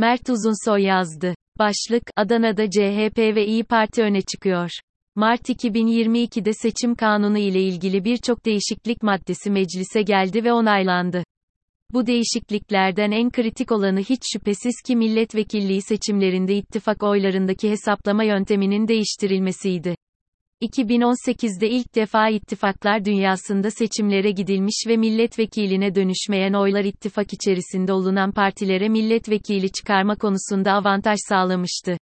Mert Uzunsoy yazdı. Başlık, Adana'da CHP ve İyi Parti öne çıkıyor. Mart 2022'de seçim kanunu ile ilgili birçok değişiklik maddesi meclise geldi ve onaylandı. Bu değişikliklerden en kritik olanı hiç şüphesiz ki milletvekilliği seçimlerinde ittifak oylarındaki hesaplama yönteminin değiştirilmesiydi. 2018'de ilk defa ittifaklar dünyasında seçimlere gidilmiş ve milletvekiline dönüşmeyen oylar ittifak içerisinde olunan partilere milletvekili çıkarma konusunda avantaj sağlamıştı.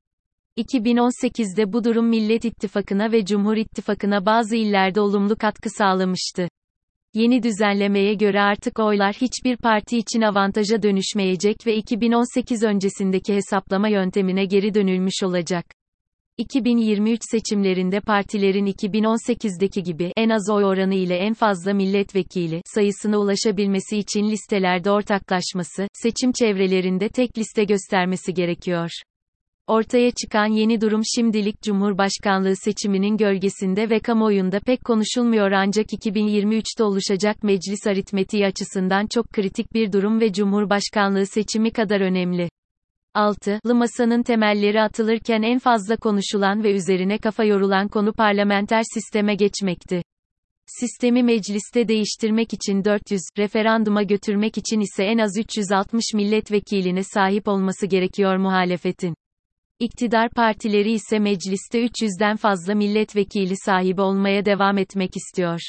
2018'de bu durum Millet İttifakı'na ve Cumhur İttifakı'na bazı illerde olumlu katkı sağlamıştı. Yeni düzenlemeye göre artık oylar hiçbir parti için avantaja dönüşmeyecek ve 2018 öncesindeki hesaplama yöntemine geri dönülmüş olacak. 2023 seçimlerinde partilerin 2018'deki gibi en az oy oranı ile en fazla milletvekili sayısına ulaşabilmesi için listelerde ortaklaşması, seçim çevrelerinde tek liste göstermesi gerekiyor. Ortaya çıkan yeni durum şimdilik Cumhurbaşkanlığı seçiminin gölgesinde ve kamuoyunda pek konuşulmuyor ancak 2023'te oluşacak meclis aritmetiği açısından çok kritik bir durum ve Cumhurbaşkanlığı seçimi kadar önemli. Altılı masanın temelleri atılırken en fazla konuşulan ve üzerine kafa yorulan konu parlamenter sisteme geçmekti. Sistemi mecliste değiştirmek için 400, referanduma götürmek için ise en az 360 milletvekiline sahip olması gerekiyor muhalefetin. İktidar partileri ise mecliste 300'den fazla milletvekili sahibi olmaya devam etmek istiyor.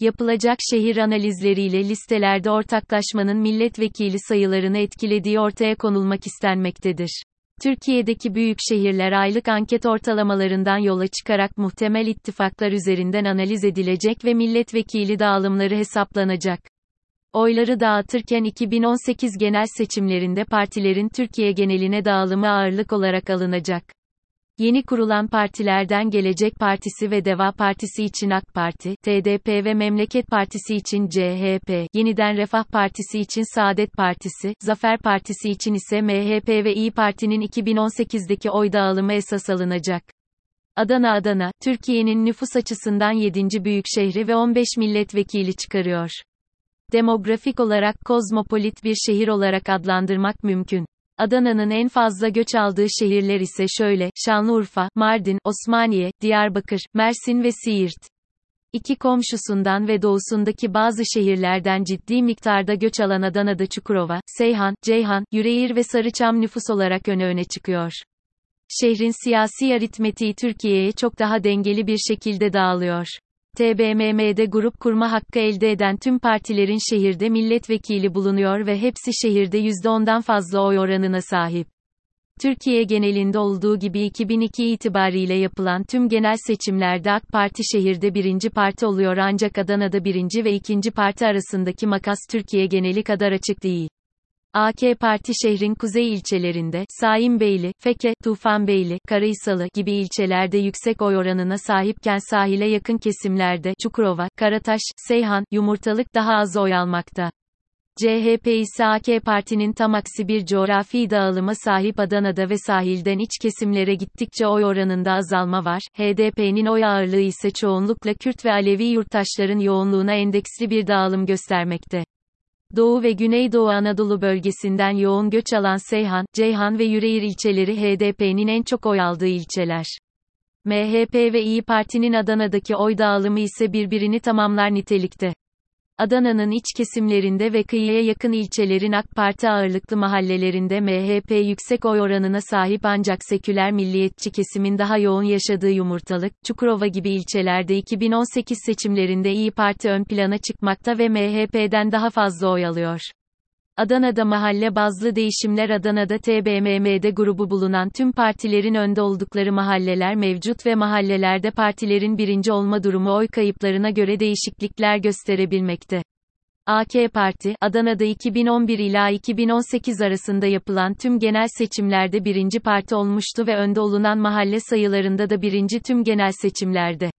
Yapılacak şehir analizleriyle listelerde ortaklaşmanın milletvekili sayılarını etkilediği ortaya konulmak istenmektedir. Türkiye'deki büyük şehirler aylık anket ortalamalarından yola çıkarak muhtemel ittifaklar üzerinden analiz edilecek ve milletvekili dağılımları hesaplanacak. Oyları dağıtırken 2018 genel seçimlerinde partilerin Türkiye geneline dağılımı ağırlık olarak alınacak. Yeni kurulan partilerden Gelecek Partisi ve Deva Partisi için AK Parti, TDP ve Memleket Partisi için CHP, Yeniden Refah Partisi için Saadet Partisi, Zafer Partisi için ise MHP ve İyi Parti'nin 2018'deki oy dağılımı esas alınacak. Adana, Türkiye'nin nüfus açısından 7. büyük şehri ve 15 milletvekili çıkarıyor. Demografik olarak kozmopolit bir şehir olarak adlandırmak mümkün. Adana'nın en fazla göç aldığı şehirler ise şöyle: Şanlıurfa, Mardin, Osmaniye, Diyarbakır, Mersin ve Siirt. İki komşusundan ve doğusundaki bazı şehirlerden ciddi miktarda göç alan Adana'da Çukurova, Seyhan, Ceyhan, Yüreğir ve Sarıçam nüfus olarak öne çıkıyor. Şehrin siyasi aritmetiği Türkiye'ye çok daha dengeli bir şekilde dağılıyor. TBMM'de grup kurma hakkı elde eden tüm partilerin şehirde milletvekili bulunuyor ve hepsi şehirde %10'dan fazla oy oranına sahip. Türkiye genelinde olduğu gibi 2002 itibariyle yapılan tüm genel seçimlerde AK Parti şehirde birinci parti oluyor ancak Adana'da birinci ve ikinci parti arasındaki makas Türkiye geneli kadar açık değil. AK Parti şehrin kuzey ilçelerinde, Saimbeyli, Feke, Tufanbeyli, Karaisalı gibi ilçelerde yüksek oy oranına sahipken sahile yakın kesimlerde, Çukurova, Karataş, Seyhan, Yumurtalık daha az oy almakta. CHP ise AK Parti'nin tam aksi bir coğrafi dağılıma sahip Adana'da ve sahilden iç kesimlere gittikçe oy oranında azalma var, HDP'nin oy ağırlığı ise çoğunlukla Kürt ve Alevi yurttaşların yoğunluğuna endeksli bir dağılım göstermekte. Doğu ve Güneydoğu Anadolu bölgesinden yoğun göç alan Seyhan, Ceyhan ve Yüreğir ilçeleri HDP'nin en çok oy aldığı ilçeler. MHP ve İyi Parti'nin Adana'daki oy dağılımı ise birbirini tamamlar nitelikte. Adana'nın iç kesimlerinde ve kıyıya yakın ilçelerin AK Parti ağırlıklı mahallelerinde MHP yüksek oy oranına sahip ancak seküler milliyetçi kesimin daha yoğun yaşadığı Yumurtalık, Çukurova gibi ilçelerde 2018 seçimlerinde İyi Parti ön plana çıkmakta ve MHP'den daha fazla oy alıyor. Adana'da mahalle bazlı değişimler Adana'da TBMM'de grubu bulunan tüm partilerin önde oldukları mahalleler mevcut ve mahallelerde partilerin birinci olma durumu oy kayıplarına göre değişiklikler gösterebilmekte. AK Parti, Adana'da 2011 ila 2018 arasında yapılan tüm genel seçimlerde birinci parti olmuştu ve önde olunan mahalle sayılarında da birinci tüm genel seçimlerde.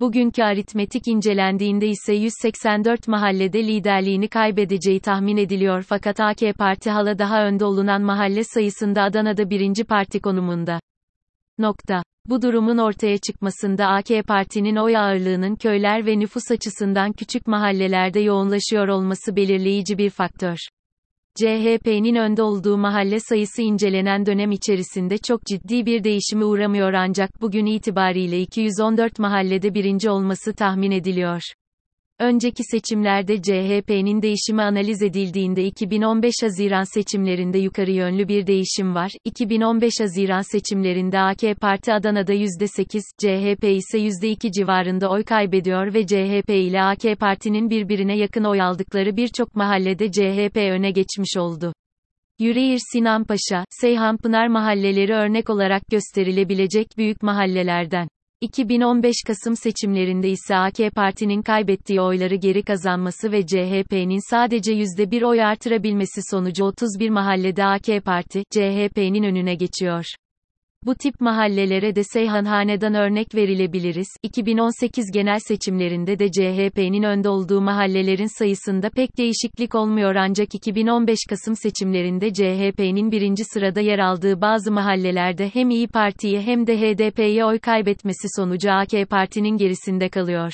Bugünkü aritmetik incelendiğinde ise 184 mahallede liderliğini kaybedeceği tahmin ediliyor fakat AK Parti hala daha önde olunan mahalle sayısında Adana'da birinci parti konumunda. Bu durumun ortaya çıkmasında AK Parti'nin oy ağırlığının köyler ve nüfus açısından küçük mahallelerde yoğunlaşıyor olması belirleyici bir faktör. CHP'nin önde olduğu mahalle sayısı incelenen dönem içerisinde çok ciddi bir değişime uğramıyor ancak bugün itibariyle 214 mahallede birinci olması tahmin ediliyor. Önceki seçimlerde CHP'nin değişimi analiz edildiğinde 2015 Haziran seçimlerinde yukarı yönlü bir değişim var. 2015 Haziran seçimlerinde AK Parti Adana'da %8, CHP ise %2 civarında oy kaybediyor ve CHP ile AK Parti'nin birbirine yakın oy aldıkları birçok mahallede CHP öne geçmiş oldu. Yüreğir, Sinanpaşa, Seyhan, Pınar mahalleleri örnek olarak gösterilebilecek büyük mahallelerden. 2015 Kasım seçimlerinde ise AK Parti'nin kaybettiği oyları geri kazanması ve CHP'nin sadece %1 oy artırabilmesi sonucu 31 mahallede AK Parti, CHP'nin önüne geçiyor. Bu tip mahallelere de Seyhan Hanedan örnek verilebiliriz. 2018 genel seçimlerinde de CHP'nin önde olduğu mahallelerin sayısında pek değişiklik olmuyor ancak 2015 Kasım seçimlerinde CHP'nin birinci sırada yer aldığı bazı mahallelerde hem İyi Parti'ye hem de HDP'ye oy kaybetmesi sonucu AK Parti'nin gerisinde kalıyor.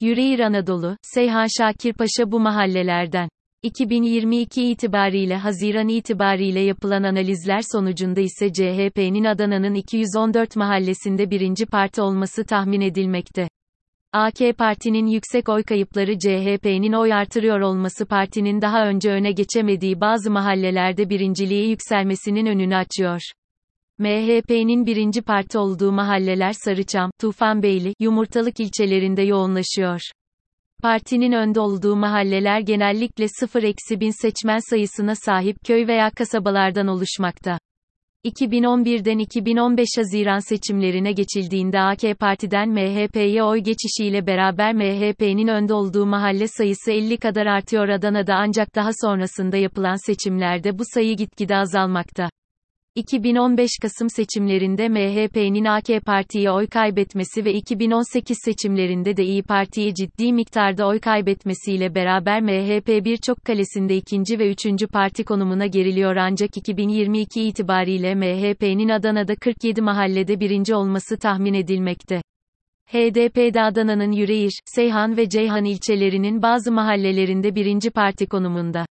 Yüreğir Anadolu, Seyhan Şakirpaşa bu mahallelerden. 2022 itibariyle Haziran itibariyle yapılan analizler sonucunda ise CHP'nin Adana'nın 214 mahallesinde birinci parti olması tahmin edilmekte. AK Parti'nin yüksek oy kayıpları CHP'nin oy artırıyor olması partinin daha önce öne geçemediği bazı mahallelerde birinciliğe yükselmesinin önünü açıyor. MHP'nin birinci parti olduğu mahalleler Sarıçam, Tufanbeyli, Yumurtalık ilçelerinde yoğunlaşıyor. Partinin önde olduğu mahalleler genellikle 0-1000 seçmen sayısına sahip köy veya kasabalardan oluşmakta. 2011'den 2015 Haziran seçimlerine geçildiğinde AK Parti'den MHP'ye oy geçişiyle beraber MHP'nin önde olduğu mahalle sayısı 50 kadar artıyor Adana'da ancak daha sonrasında yapılan seçimlerde bu sayı gitgide azalmakta. 2015 Kasım seçimlerinde MHP'nin AK Parti'ye oy kaybetmesi ve 2018 seçimlerinde de İyi Parti'ye ciddi miktarda oy kaybetmesiyle beraber MHP birçok kalesinde ikinci ve üçüncü parti konumuna geriliyor ancak 2022 itibariyle MHP'nin Adana'da 47 mahallede birinci olması tahmin edilmekte. HDP'de Adana'nın Yüreğir, Seyhan ve Ceyhan ilçelerinin bazı mahallelerinde birinci parti konumunda.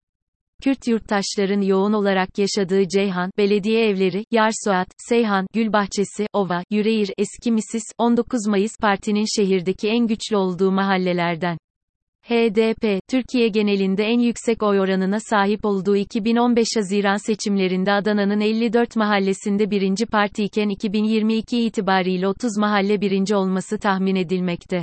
Kürt yurttaşların yoğun olarak yaşadığı Ceyhan, belediye evleri, Yarsuat, Seyhan, Gülbahçesi, Ova, Yüreğir, Eski Misis, 19 Mayıs partinin şehirdeki en güçlü olduğu mahallelerden. HDP, Türkiye genelinde en yüksek oy oranına sahip olduğu 2015 Haziran seçimlerinde Adana'nın 54 mahallesinde birinci parti iken 2022 itibariyle 30 mahalle birinci olması tahmin edilmekte.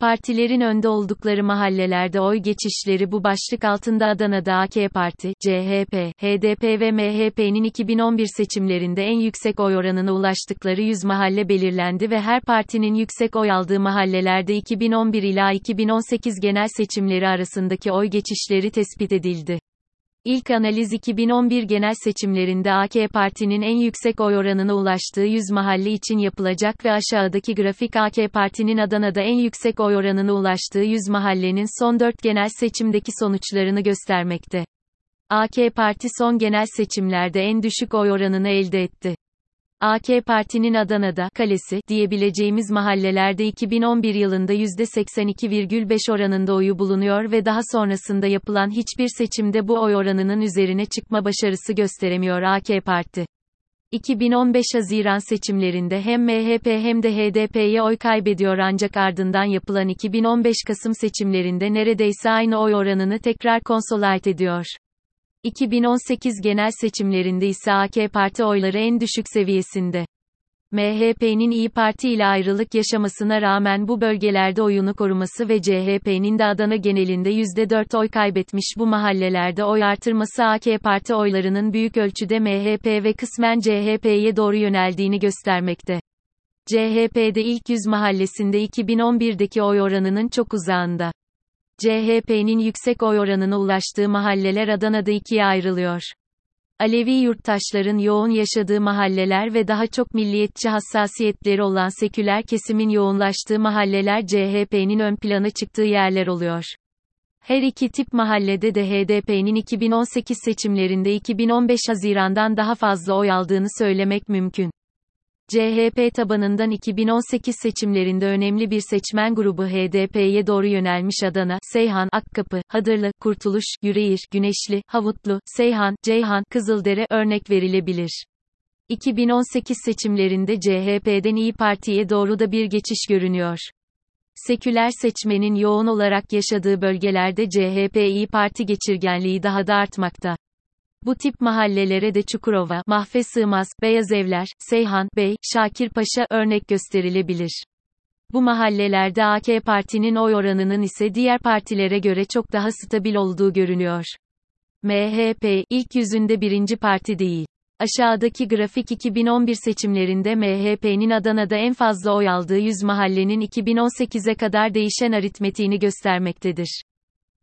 Partilerin önde oldukları mahallelerde oy geçişleri bu başlık altında Adana'da AK Parti, CHP, HDP ve MHP'nin 2011 seçimlerinde en yüksek oy oranına ulaştıkları 100 mahalle belirlendi ve her partinin yüksek oy aldığı mahallelerde 2011 ila 2018 genel seçimleri arasındaki oy geçişleri tespit edildi. İlk analiz 2011 genel seçimlerinde AK Parti'nin en yüksek oy oranına ulaştığı 100 mahalle için yapılacak ve aşağıdaki grafik AK Parti'nin Adana'da en yüksek oy oranına ulaştığı 100 mahallenin son 4 genel seçimdeki sonuçlarını göstermekte. AK Parti son genel seçimlerde en düşük oy oranını elde etti. AK Parti'nin Adana'da kalesi diyebileceğimiz mahallelerde 2011 yılında %82,5 oranında oyu bulunuyor ve daha sonrasında yapılan hiçbir seçimde bu oy oranının üzerine çıkma başarısı gösteremiyor AK Parti. 2015 Haziran seçimlerinde hem MHP hem de HDP'ye oy kaybediyor ancak ardından yapılan 2015 Kasım seçimlerinde neredeyse aynı oy oranını tekrar konsolide ediyor. 2018 genel seçimlerinde ise AK Parti oyları en düşük seviyesinde. MHP'nin İyi Parti ile ayrılık yaşamasına rağmen bu bölgelerde oyunu koruması ve CHP'nin de Adana genelinde %4 oy kaybetmiş bu mahallelerde oy artırması AK Parti oylarının büyük ölçüde MHP ve kısmen CHP'ye doğru yöneldiğini göstermekte. CHP'de ilk 100 mahallesinde 2011'deki oy oranının çok uzağında. CHP'nin yüksek oy oranına ulaştığı mahalleler Adana'da ikiye ayrılıyor. Alevi yurttaşların yoğun yaşadığı mahalleler ve daha çok milliyetçi hassasiyetleri olan seküler kesimin yoğunlaştığı mahalleler CHP'nin ön plana çıktığı yerler oluyor. Her iki tip mahallede de HDP'nin 2018 seçimlerinde 2015 Haziran'dan daha fazla oy aldığını söylemek mümkün. CHP tabanından 2018 seçimlerinde önemli bir seçmen grubu HDP'ye doğru yönelmiş Adana, Seyhan, Akkapı, Hadırlı, Kurtuluş, Yüreğir, Güneşli, Havutlu, Seyhan, Ceyhan, Kızıldere örnek verilebilir. 2018 seçimlerinde CHP'den İyi Parti'ye doğru da bir geçiş görünüyor. Seküler seçmenin yoğun olarak yaşadığı bölgelerde CHP-İyi Parti geçirgenliği daha da artmakta. Bu tip mahallelere de Çukurova, Mahfe Sığmaz, Beyaz Evler, Seyhan, Bey, Şakirpaşa örnek gösterilebilir. Bu mahallelerde AK Parti'nin oy oranının ise diğer partilere göre çok daha stabil olduğu görünüyor. MHP, ilk yüzünde birinci parti değil. Aşağıdaki grafik 2011 seçimlerinde MHP'nin Adana'da en fazla oy aldığı 100 mahallenin 2018'e kadar değişen aritmetiğini göstermektedir.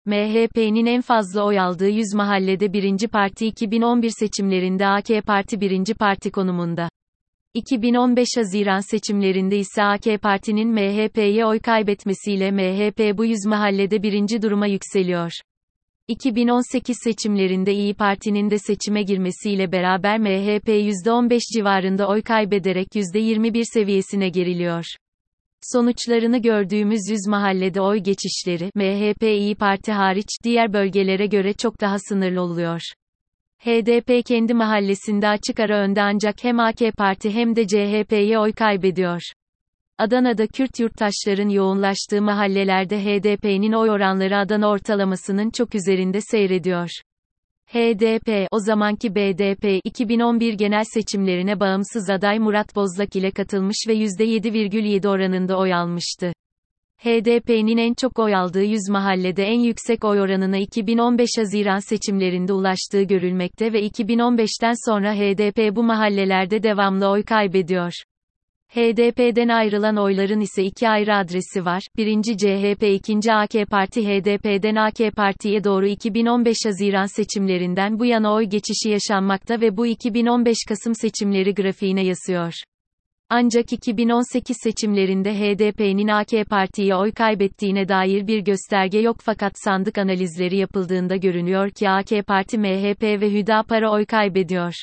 MHP'nin en fazla oy aldığı 100 mahallede 1. Parti 2011 seçimlerinde AK Parti 1. Parti konumunda. 2015 Haziran seçimlerinde ise AK Parti'nin MHP'ye oy kaybetmesiyle MHP bu 100 mahallede 1. duruma yükseliyor. 2018 seçimlerinde İyi Parti'nin de seçime girmesiyle beraber MHP %15 civarında oy kaybederek %21 seviyesine geriliyor. Sonuçlarını gördüğümüz 100 mahallede oy geçişleri, MHP İyi Parti hariç, diğer bölgelere göre çok daha sınırlı oluyor. HDP kendi mahallesinde açık ara önde ancak hem AK Parti hem de CHP'ye oy kaybediyor. Adana'da Kürt yurttaşların yoğunlaştığı mahallelerde HDP'nin oy oranları Adana ortalamasının çok üzerinde seyrediyor. HDP, o zamanki BDP, 2011 genel seçimlerine bağımsız aday Murat Bozlak ile katılmış ve %7,7 oranında oy almıştı. HDP'nin en çok oy aldığı 100 mahallede en yüksek oy oranına 2015 Haziran seçimlerinde ulaştığı görülmekte ve 2015'ten sonra HDP bu mahallelerde devamlı oy kaybediyor. HDP'den ayrılan oyların ise iki ayrı adresi var. Birinci CHP, ikinci AK Parti. HDP'den AK Parti'ye doğru 2015 Haziran seçimlerinden bu yana oy geçişi yaşanmakta ve bu 2015 Kasım seçimleri grafiğine yansıyor. Ancak 2018 seçimlerinde HDP'nin AK Parti'ye oy kaybettiğine dair bir gösterge yok, fakat sandık analizleri yapıldığında görünüyor ki AK Parti, MHP ve Hüda Para oy kaybediyor.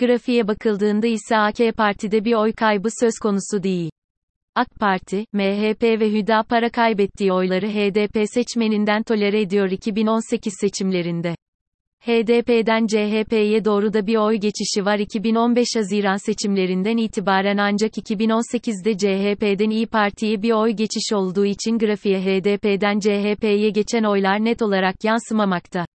Grafiğe bakıldığında ise AK Parti'de bir oy kaybı söz konusu değil. AK Parti, MHP ve Hüdapara kaybettiği oyları HDP seçmeninden tolere ediyor. 2018 seçimlerinde HDP'den CHP'ye doğru da bir oy geçişi var. 2015 Haziran seçimlerinden itibaren, ancak 2018'de CHP'den İyi Parti'ye bir oy geçişi olduğu için grafiğe HDP'den CHP'ye geçen oylar net olarak yansımamakta.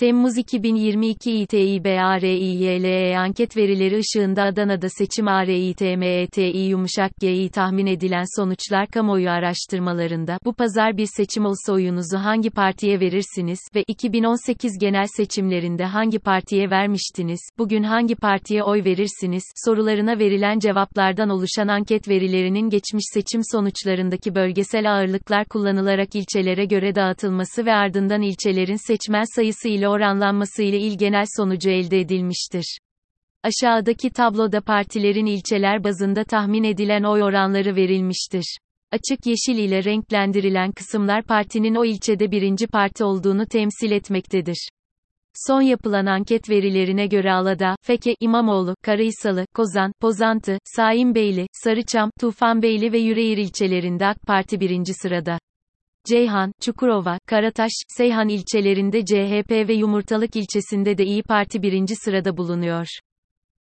Temmuz 2022 İTİBARİYLE anket verileri ışığında Adana'da seçim ARİTMETİ tahmin edilen sonuçlar kamuoyu araştırmalarında, bu pazar bir seçim olsa oyunuzu hangi partiye verirsiniz ve 2018 genel seçimlerinde hangi partiye vermiştiniz, bugün hangi partiye oy verirsiniz sorularına verilen cevaplardan oluşan anket verilerinin geçmiş seçim sonuçlarındaki bölgesel ağırlıklar kullanılarak ilçelere göre dağıtılması ve ardından ilçelerin seçmen sayısı ile oranlanması ile il genel sonucu elde edilmiştir. Aşağıdaki tabloda partilerin ilçeler bazında tahmin edilen oy oranları verilmiştir. Açık yeşil ile renklendirilen kısımlar partinin o ilçede 1. parti olduğunu temsil etmektedir. Son yapılan anket verilerine göre Alada, Feke, İmamoğlu, Karaisalı, Kozan, Pozantı, Saimbeyli, Sarıçam, Tufanbeyli ve Yüreğir ilçelerinde AK Parti 1. sırada. Ceyhan, Çukurova, Karataş, Seyhan ilçelerinde CHP ve Yumurtalık ilçesinde de İyi Parti 1. sırada bulunuyor.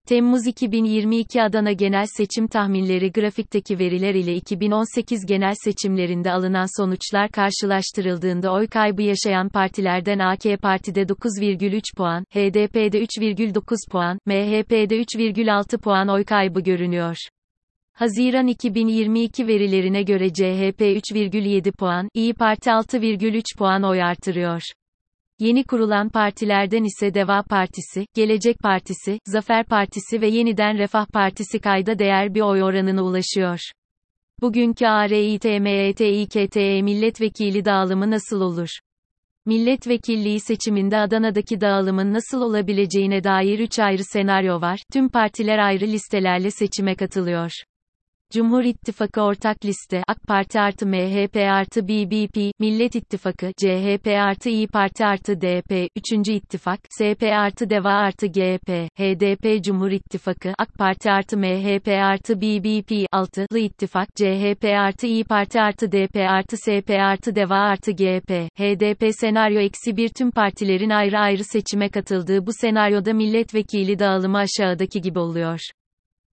Temmuz 2022 Adana genel seçim tahminleri grafikteki veriler ile 2018 genel seçimlerinde alınan sonuçlar karşılaştırıldığında oy kaybı yaşayan partilerden AK Parti'de 9,3 puan, HDP'de 3,9 puan, MHP'de 3,6 puan oy kaybı görünüyor. Haziran 2022 verilerine göre CHP 3,7 puan, İyi Parti 6,3 puan oy artırıyor. Yeni kurulan partilerden ise Deva Partisi, Gelecek Partisi, Zafer Partisi ve Yeniden Refah Partisi kayda değer bir oy oranına ulaşıyor. Bugünkü ARİTMETİKTE milletvekili dağılımı nasıl olur? Milletvekilliği seçiminde Adana'daki dağılımın nasıl olabileceğine dair 3 ayrı senaryo var. Tüm partiler ayrı listelerle seçime katılıyor. Cumhur İttifakı Ortak Liste, AK Parti artı MHP artı BBP, Millet İttifakı, CHP artı İyi Parti artı DP, 3. İttifak, SP artı Deva artı GP, HDP Cumhur İttifakı, AK Parti artı MHP artı BBP, 6'lı İttifak, CHP artı İyi Parti artı DP artı SP artı Deva artı GP, HDP senaryo -1. Tüm partilerin ayrı ayrı seçime katıldığı bu senaryoda milletvekili dağılımı aşağıdaki gibi oluyor.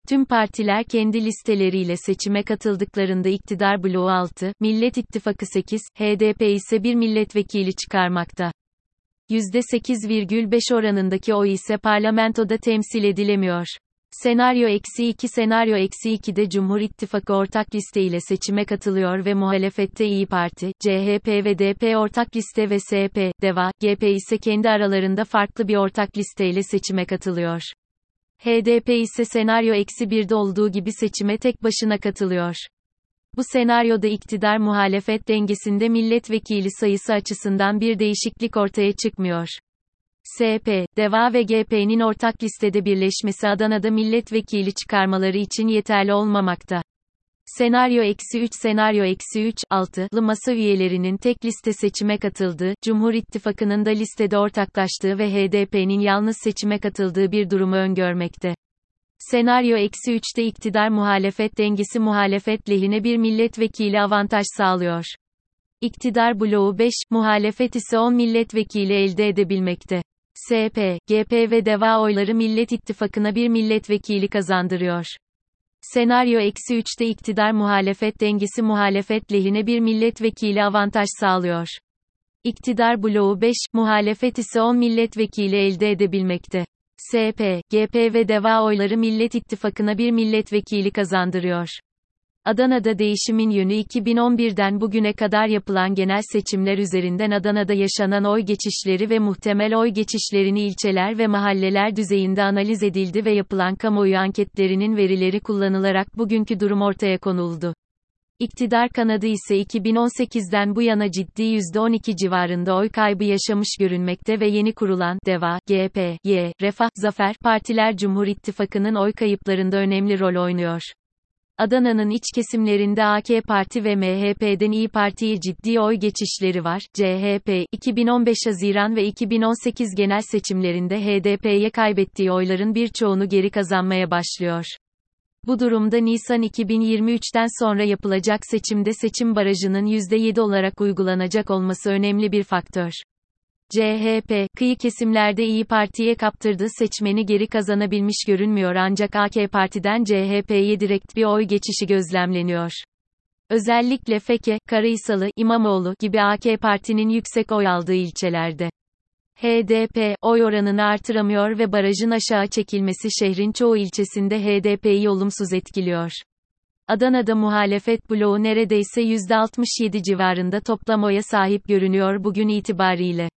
Tüm partiler kendi listeleriyle seçime katıldıklarında iktidar bloğu 6, Millet İttifakı 8, HDP ise 1 milletvekili çıkarmakta. %8,5 oranındaki oy ise parlamentoda temsil edilemiyor. Senaryo -2. Senaryo -2'de Cumhur İttifakı ortak liste ile seçime katılıyor ve muhalefette İyi Parti, CHP ve DP ortak liste ve SP, DEVA, GP ise kendi aralarında farklı bir ortak liste ile seçime katılıyor. HDP ise senaryo -1'de olduğu gibi seçime tek başına katılıyor. Bu senaryoda iktidar muhalefet dengesinde milletvekili sayısı açısından bir değişiklik ortaya çıkmıyor. SP, DEVA ve GP'nin ortak listede birleşmesi Adana'da milletvekili çıkarmaları için yeterli olmamakta. Senaryo -3. Senaryo -3, 6'lı masa üyelerinin tek liste seçime katıldığı, Cumhur İttifakı'nın da listede ortaklaştığı ve HDP'nin yalnız seçime katıldığı bir durumu öngörmekte. Senaryo -3'te iktidar muhalefet dengesi muhalefet lehine bir milletvekili avantaj sağlıyor. İktidar bloğu 5, muhalefet ise 10 milletvekili elde edebilmekte. SP, GP ve DEVA oyları Millet İttifakı'na bir milletvekili kazandırıyor. Senaryo -3'te iktidar muhalefet dengesi muhalefet lehine bir milletvekili avantaj sağlıyor. İktidar bloğu 5, muhalefet ise 10 milletvekili elde edebilmekte. SP, GP ve DEVA oyları Millet İttifakı'na bir milletvekili kazandırıyor. Adana'da değişimin yönü 2011'den bugüne kadar yapılan genel seçimler üzerinden Adana'da yaşanan oy geçişleri ve muhtemel oy geçişlerini ilçeler ve mahalleler düzeyinde analiz edildi ve yapılan kamuoyu anketlerinin verileri kullanılarak bugünkü durum ortaya konuldu. İktidar kanadı ise 2018'den bu yana ciddi %12 civarında oy kaybı yaşamış görünmekte ve yeni kurulan DEVA, GP, İyi, Refah, Zafer partiler Cumhur İttifakı'nın oy kayıplarında önemli rol oynuyor. Adana'nın iç kesimlerinde AK Parti ve MHP'den İyi Parti'ye ciddi oy geçişleri var. CHP, 2015 Haziran ve 2018 genel seçimlerinde HDP'ye kaybettiği oyların birçoğunu geri kazanmaya başlıyor. Bu durumda Nisan 2023'ten sonra yapılacak seçimde seçim barajının %7 olarak uygulanacak olması önemli bir faktör. CHP, kıyı kesimlerde İyi Parti'ye kaptırdığı seçmeni geri kazanabilmiş görünmüyor ancak AK Parti'den CHP'ye direkt bir oy geçişi gözlemleniyor. Özellikle Feke, Karaisalı, İmamoğlu gibi AK Parti'nin yüksek oy aldığı ilçelerde. HDP, oy oranını artıramıyor ve barajın aşağı çekilmesi şehrin çoğu ilçesinde HDP'yi olumsuz etkiliyor. Adana'da muhalefet bloğu neredeyse %67 civarında toplam oya sahip görünüyor bugün itibariyle.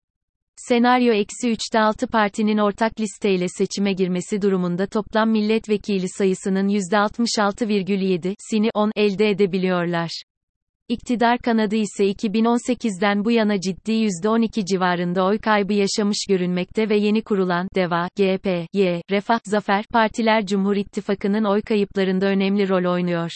Senaryo -3'te 6 partinin ortak listeyle seçime girmesi durumunda toplam milletvekili sayısının %66,7'sini 10 elde edebiliyorlar. İktidar kanadı ise 2018'den bu yana ciddi %12 civarında oy kaybı yaşamış görünmekte ve yeni kurulan DEVA, GP, İyi, Refah, Zafer partiler Cumhur İttifakı'nın oy kayıplarında önemli rol oynuyor.